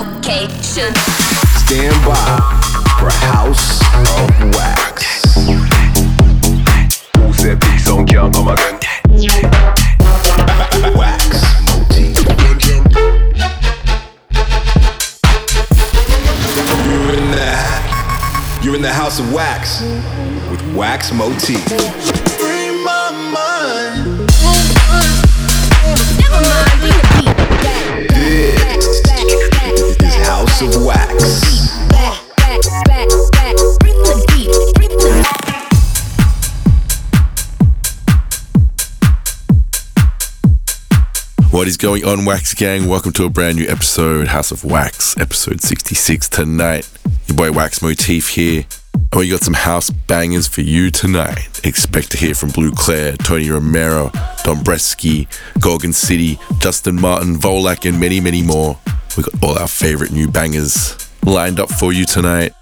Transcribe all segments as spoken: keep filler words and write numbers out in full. location. Stand by for House of Wax. Who said peace on Young on my gun? Wax Motif. You're in the, you're in the House of Wax with Wax Motif. Free my mind. Never mind, we can beat back. This is House of Wax. What is going on, Wax Gang? Welcome to a brand new episode, House of Wax, episode sixty-six tonight. Your boy Wax Motif here, and we got some house bangers for you tonight. Expect to hear from Bleu Clair, Tony Romera, Dombresky, Gorgon City, Justin Martin, Volac, and many, many more. We got all our favorite new bangers lined up for you tonight.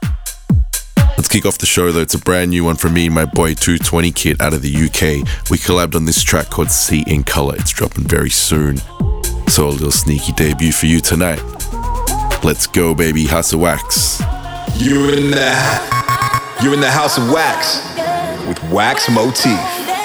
Let's kick off the show though. It's a brand new one from me and my boy two twenty K I D out of the U K. We collabed on this track called Seeing Color. It's dropping very soon, so a little sneaky debut for you tonight. Let's go, baby. House of Wax. You're in the, you're in the House of Wax with Wax Motif. Yeah.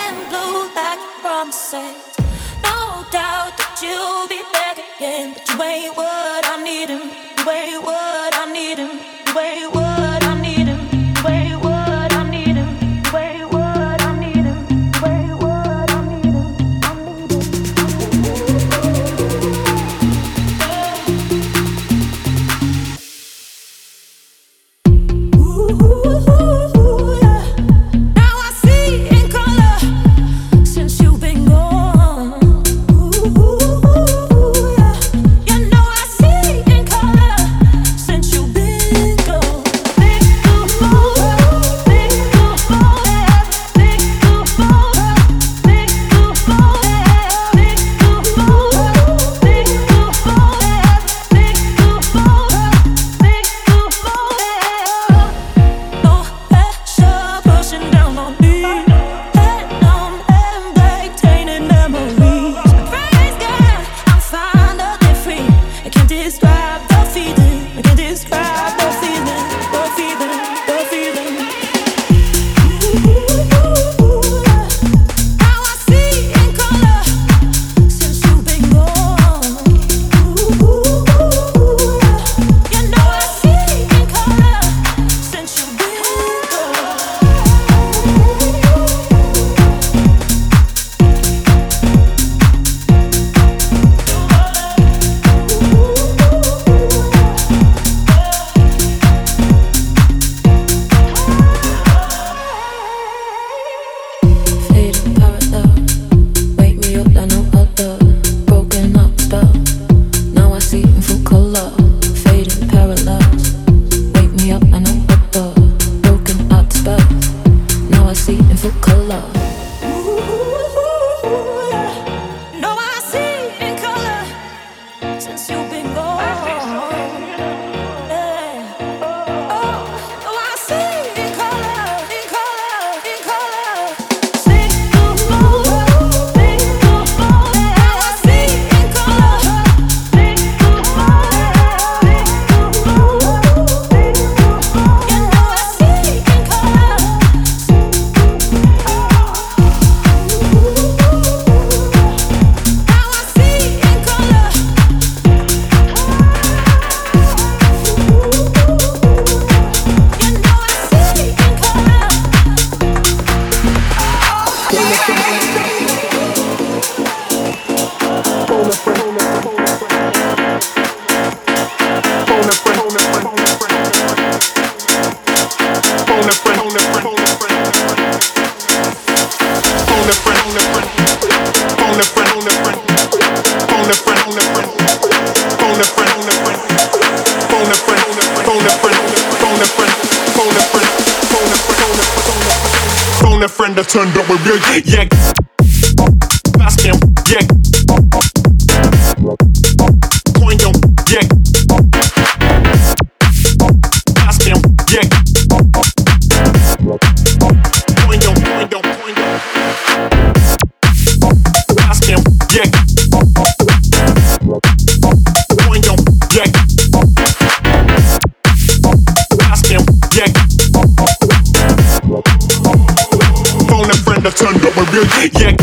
Wonder, yeah,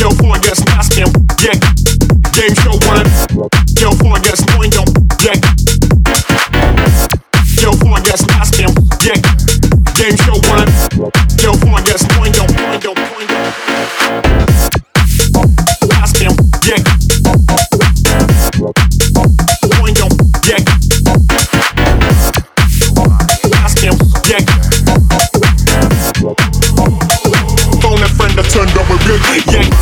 yo, for das Masken, yeah, Game Show One, yo, for das Moingo, yeah, yo, for das Masken, yeah, Game Show One, yo, for das Moingo, Moingo, Moingo, Masken, yeah. Turned up a real yank.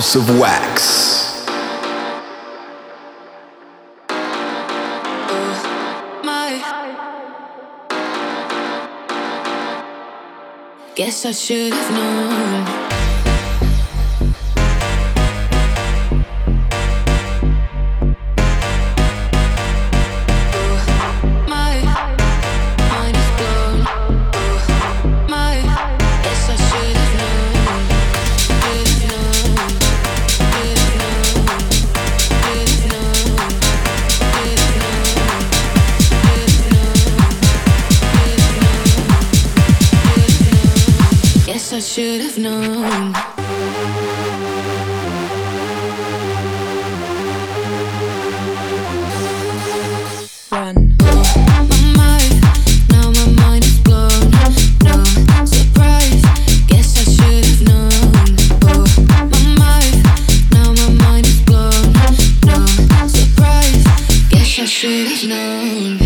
House of Wax. Guess I should have known. Oh, my mind is blown. Oh, my, guess I should have known. Should have known. Should have known. Should have known. Should have known. Guess I should have known. Run. Oh, my, now my mind is blown. No surprise. Guess I should have known. Oh, my, now my mind is blown. No surprise. Guess I should have known.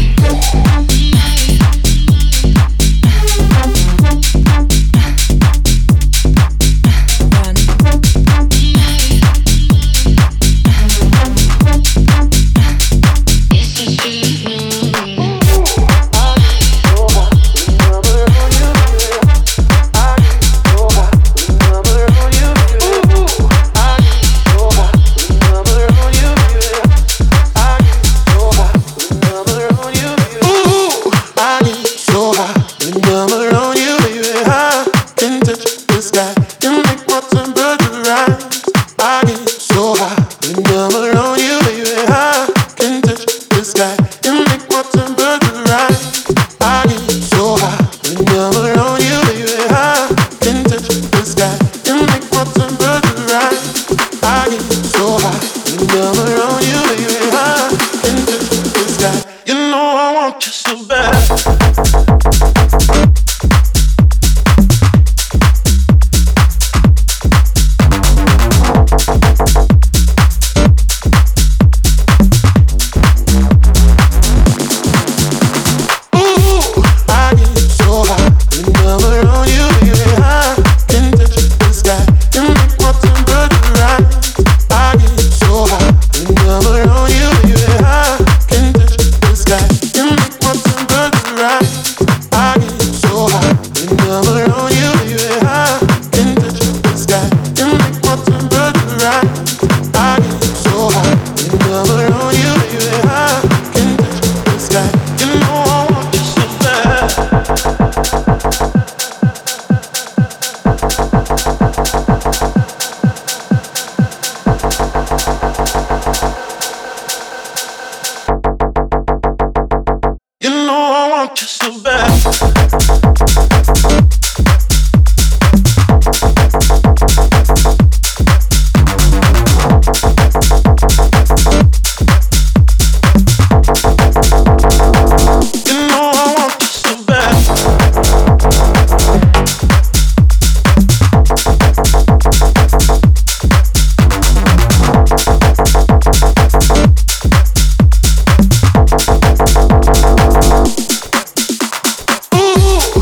Ooh.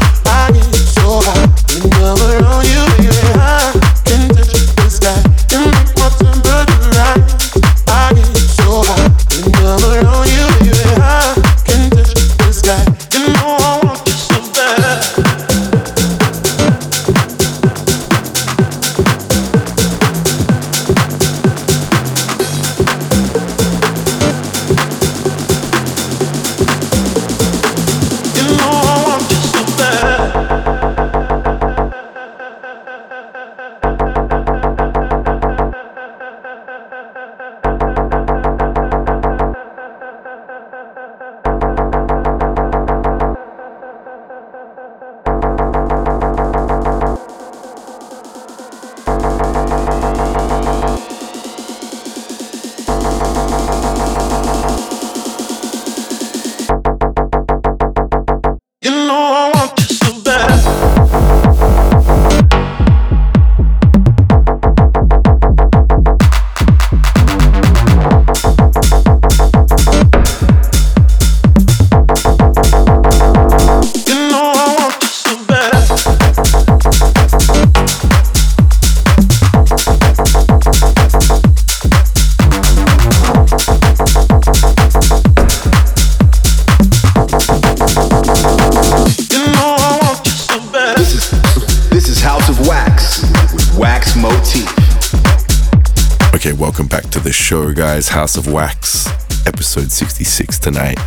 Okay, welcome back to the show, guys. House of Wax, episode sixty-six tonight.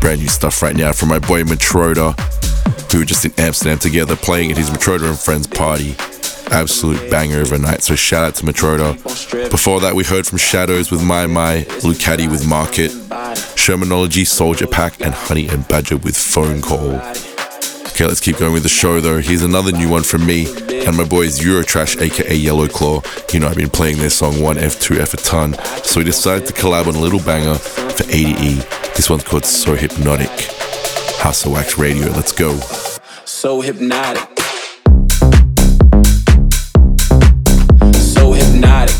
Brand new stuff right now from my boy Matroda. We were just in Amsterdam together playing at his Matroda and Friends party. Absolute banger overnight, so shout out to Matroda. Before that, we heard from Shadows with Mami, Lucati with Market, Shermanology, Souljack, and Honey and Badger with Phone Call. Okay, let's keep going with the show though. Here's another new one from me and my boys Eurotrash, aka Yellow Claw. You know, I've been playing their song one F two F a ton, so we decided to collab on a little banger for A D E. This one's called So Hypnotic. House of Wax Radio, let's go. So hypnotic. So hypnotic.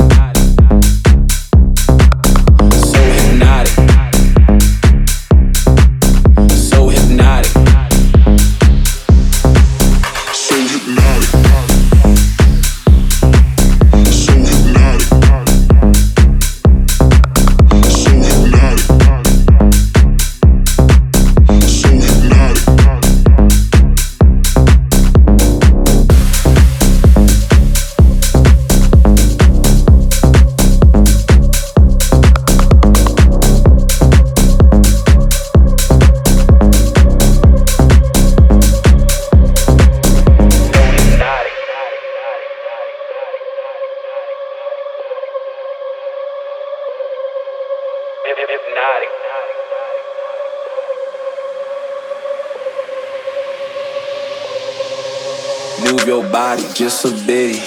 Just a bitty,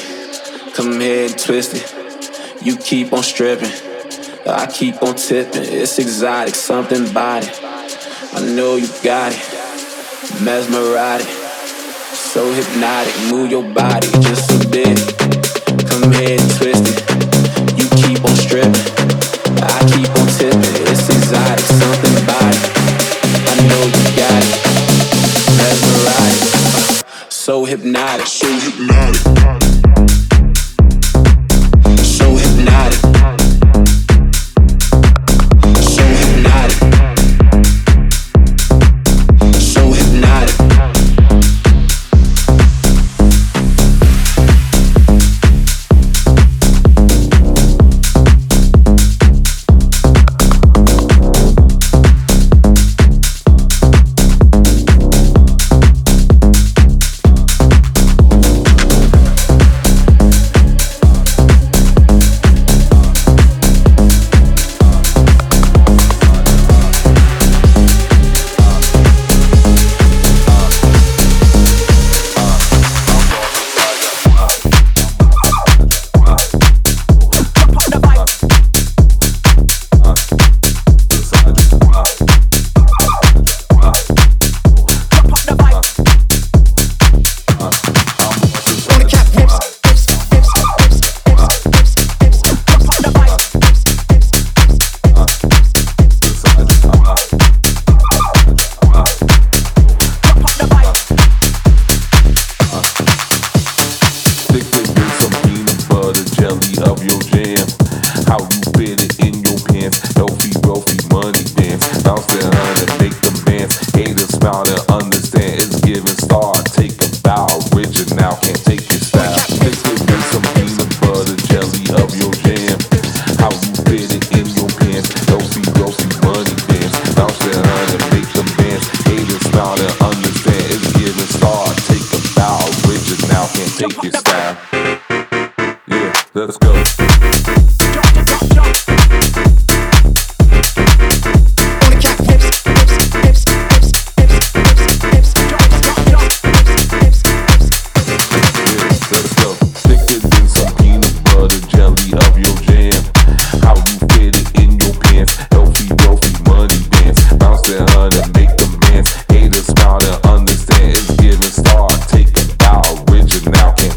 come here and twist it. You keep on stripping, I keep on tipping. It's exotic, something about it. I know you got it, mesmerotic, so hypnotic. Move your body, just a bitty, come here and twist it. You keep on stripping, I keep on tipping. It's exotic, something about it. I know you got it, mesmerotic, so hypnotic. So hypnotic.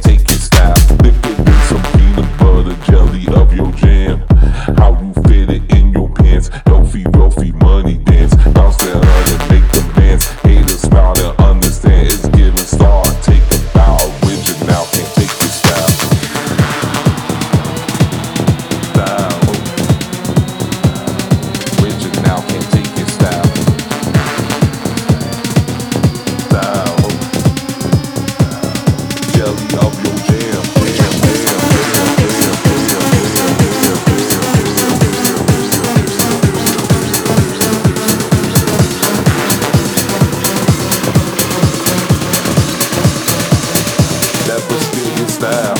Take but still your style.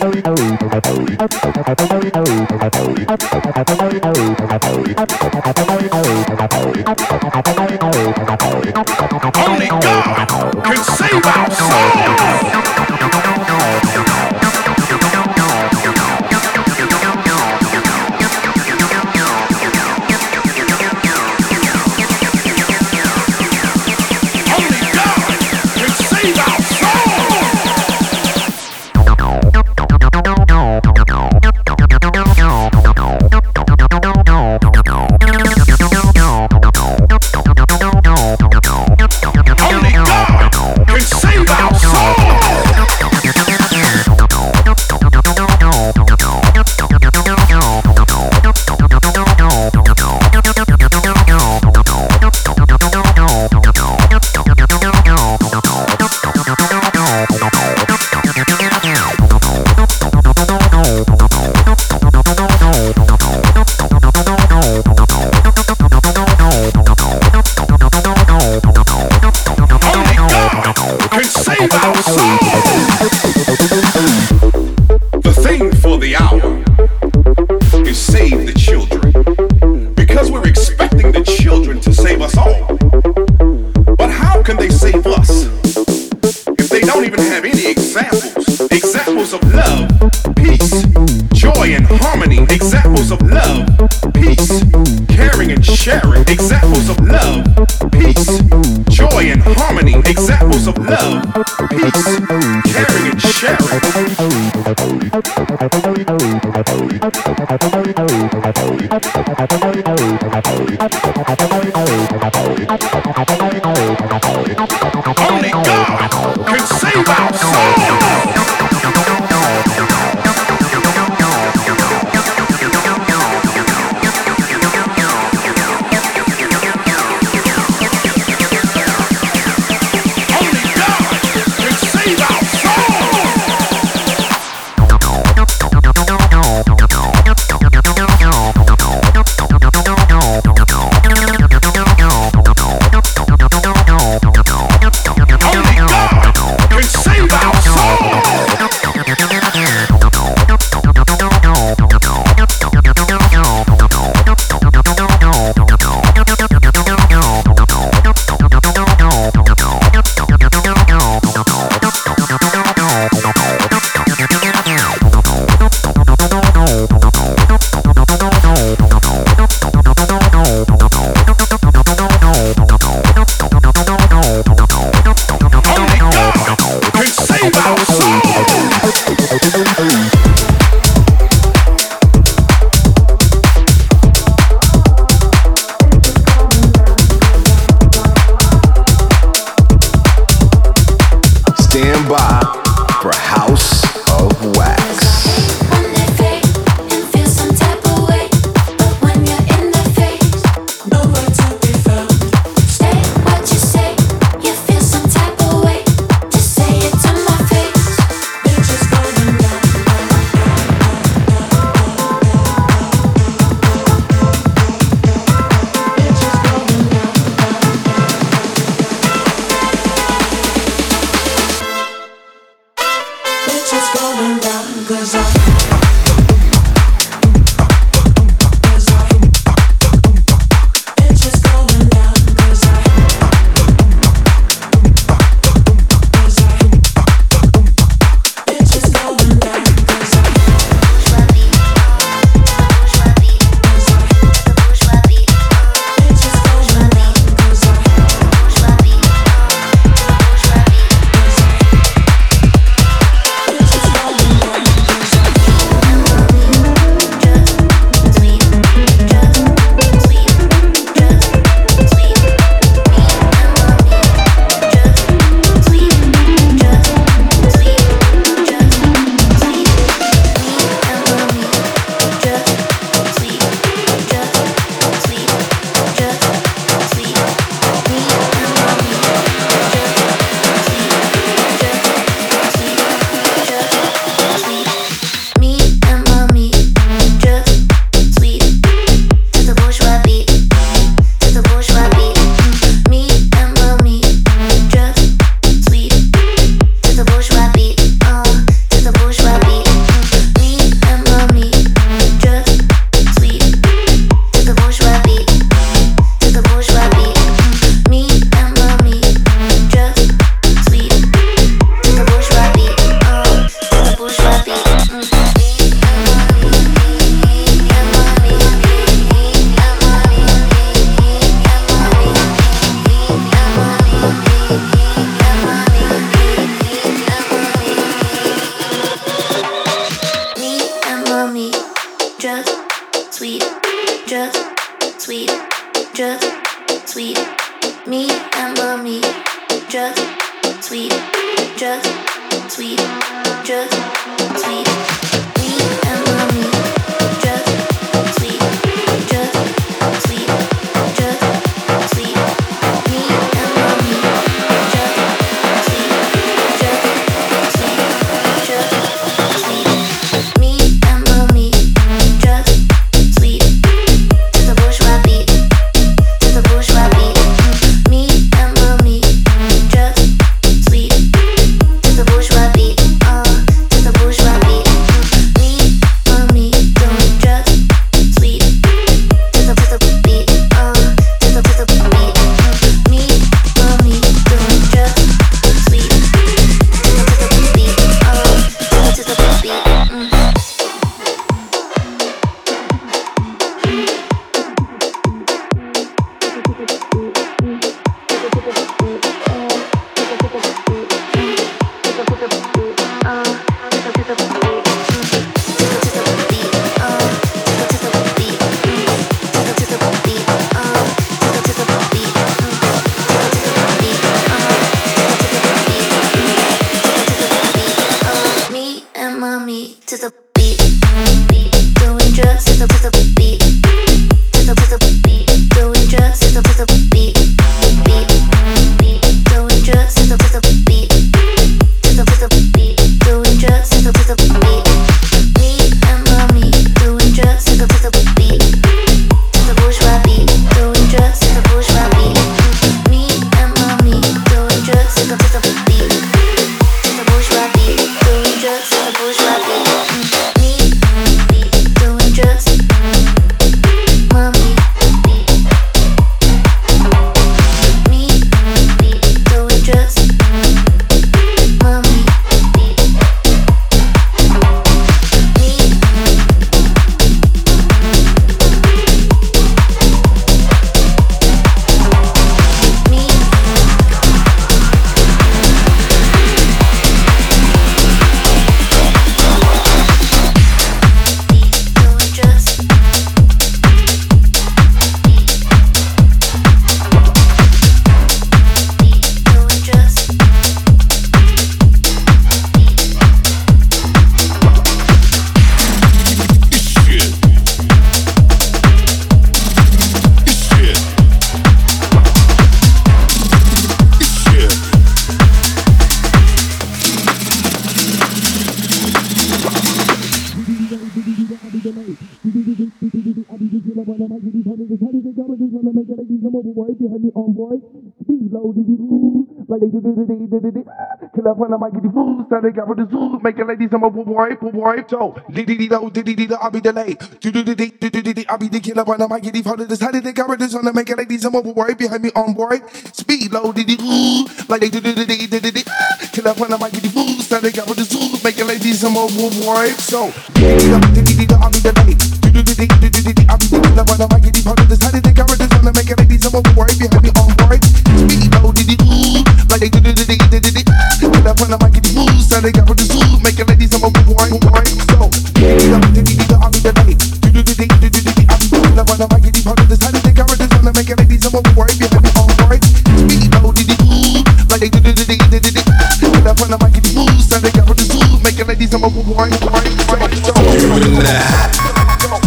Holy examples of love, peace, joy and harmony, examples of love, peace, caring and sharing. Only God can save our soul. Me gonna make it like these number boys behind me on boy. Speed low, did you like they did it? Kill up on the mic, did you so they got with the zoo, make it like these number boy, poor boy. So, did it low, did it, I'll be delayed. Do do do do do do, I'll be the killer on the mic, did you follow this? How did they got with this on the make it like these number boy behind me on boy? Speed low, did you like they did it? Kill up on the mic, did you so they got with the zoo, make it like these number boy. So, did it up, did it, I'll be delayed. Do do do do do do. I'm thinking about how I get it harder. Decided they got this wanna make it like these. I'm overworried. Behind me on board. Speed low, did it? Like they do do do do do do do. Get up when I make it move. So they got this move. Make it like these. I'm overworried. So do do do do do. I'm in the night. Do do do do do do do. I'm thinking about how I get it harder. Decided they got this wanna make it like these. I'm overworried. Behind me on board. Speed low, did it? Like they do do do do do do do. Get up when I make it move. So they got this move. Make it like these. I'm overworried. So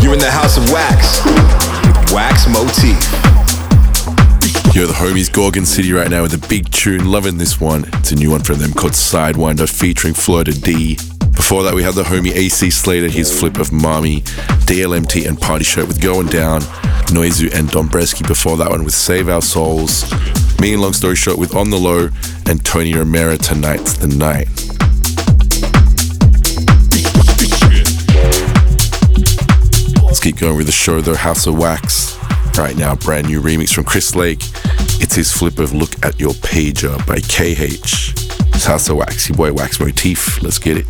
you're in the House of Wax, Wax Motif. Yo, the homies, Gorgon City right now with a big tune, loving this one. It's a new one from them called Sidewindah featuring Flirta D. Before that we had the homie A C Slater, his flip of Mami, D L M T and Party Shirt with Goin' Down, Noizu and Dombresky before that one with Save Our Souls, me and Long Story Short with On The Low, and Tony Romera, Tonight's The Night. Keep going with the show though, House of Wax. Right now, brand new remix from Chris Lake. It's his flip of Look at Your Pager by K H. It's House of Wax, your boy Wax Motif. Let's get it.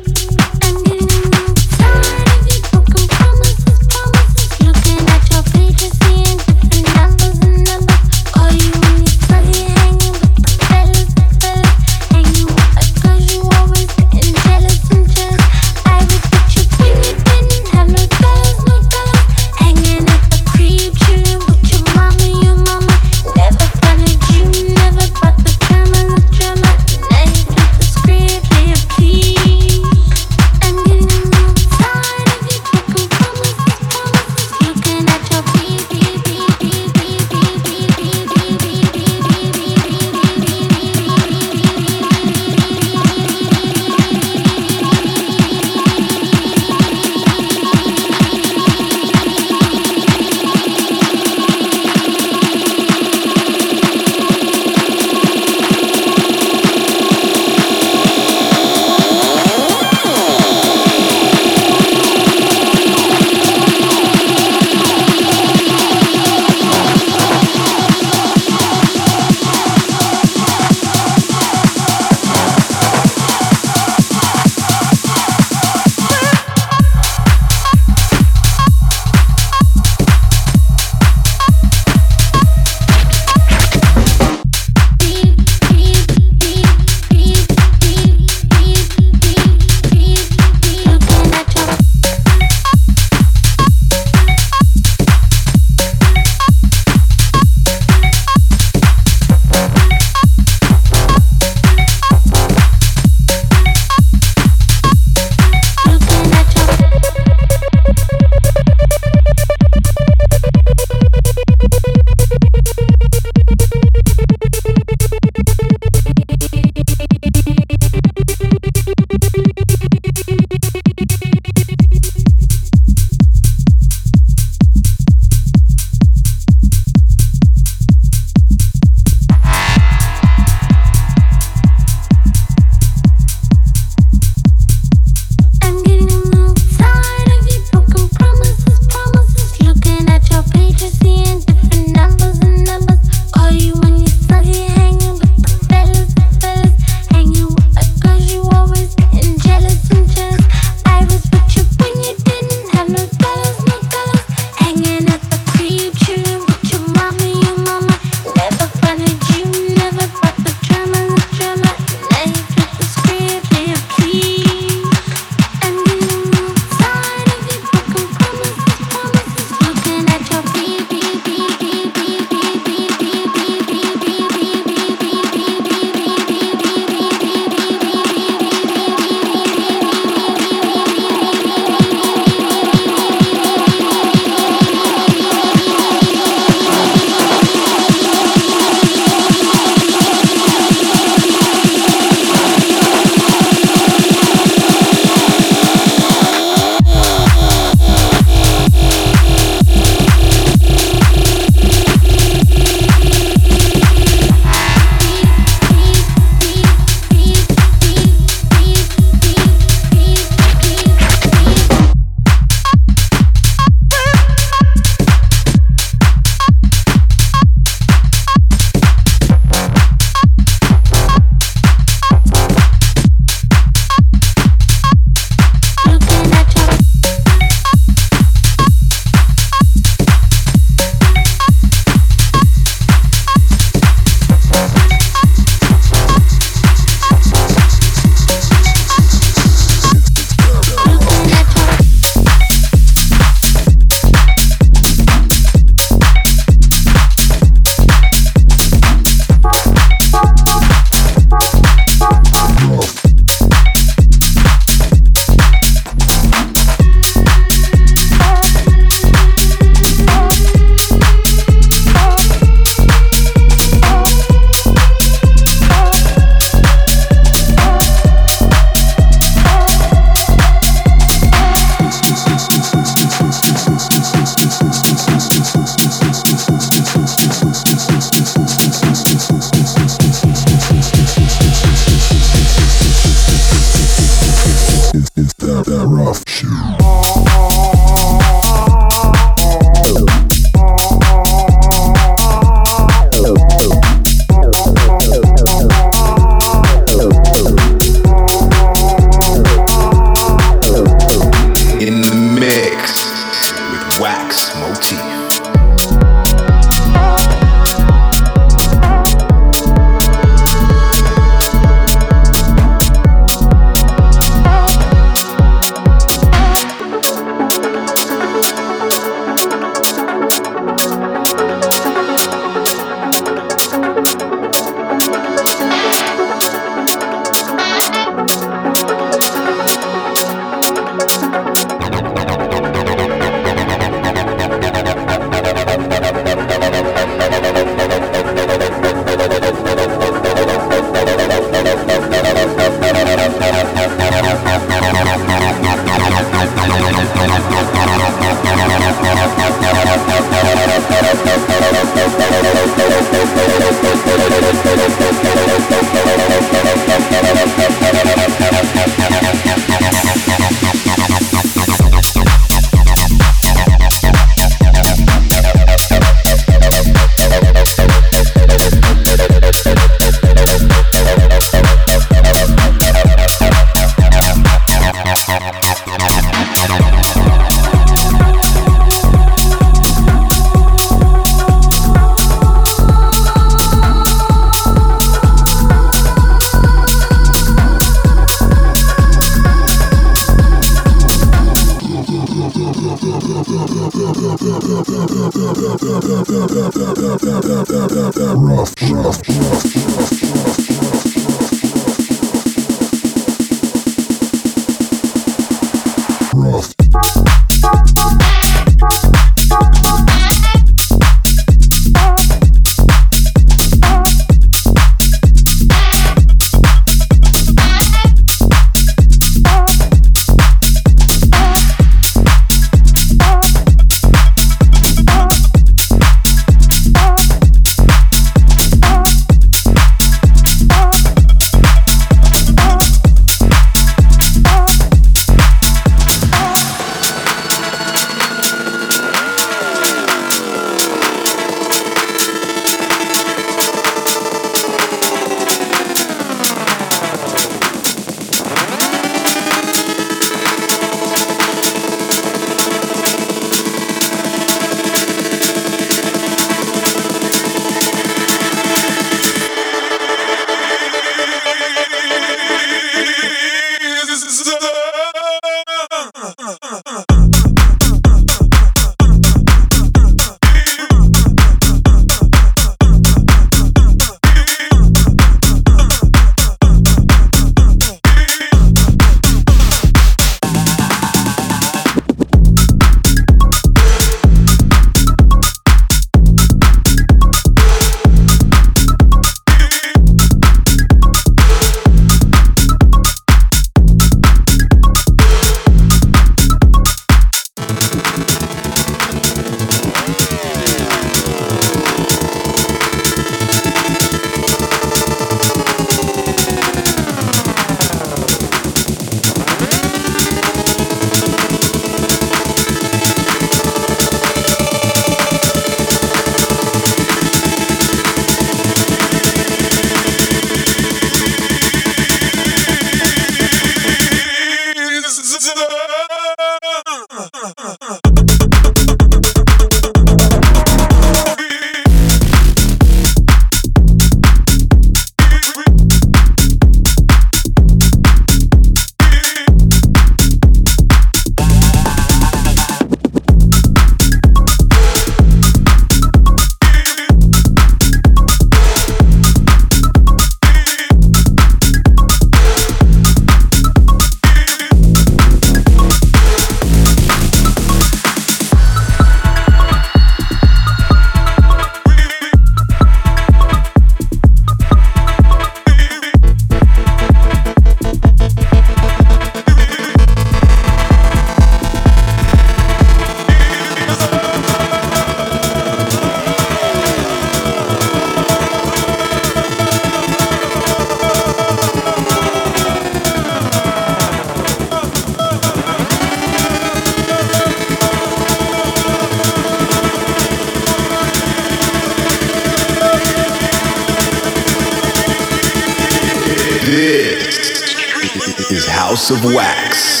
This is House of Wax.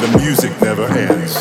the music never ends.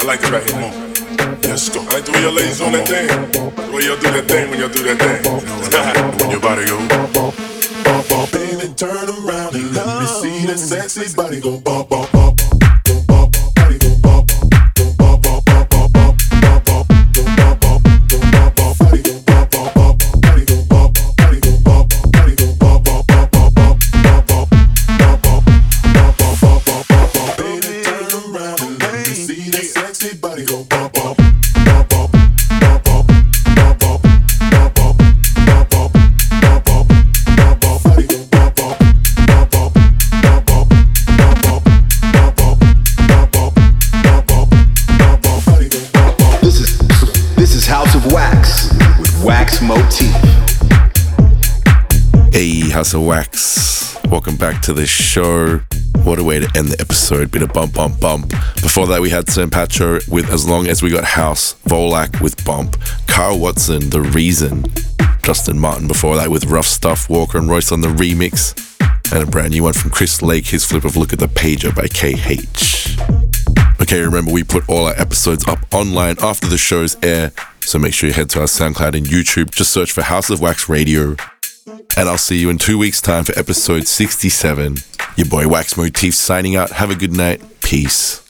I like it right here, come on. Let's go. I like the way your ladies on that thing. The way y'all do that thing when y'all do that thing. When your body go bop, bop, baby, turn around and let me see that sexy body go bop, bop, bop. House of Wax. Welcome back to the show. What a way to end the episode. Bit of bump, bump, bump. Before that, we had Sampacho with As Long As We Got House, Volac with Bump, Carl Watson, The Reason, Justin Martin before that with Rough Stuff, Walker and Royce on the remix, and a brand new one from Chris Lake, his flip of Look at Your Pager by K H. Okay, remember we put all our episodes up online after the show's air, so make sure you head to our SoundCloud and YouTube. Just search for House of Wax Radio. And I'll see you in two weeks' time for episode sixty-seven. Your boy Wax Motif signing out. Have a good night. Peace.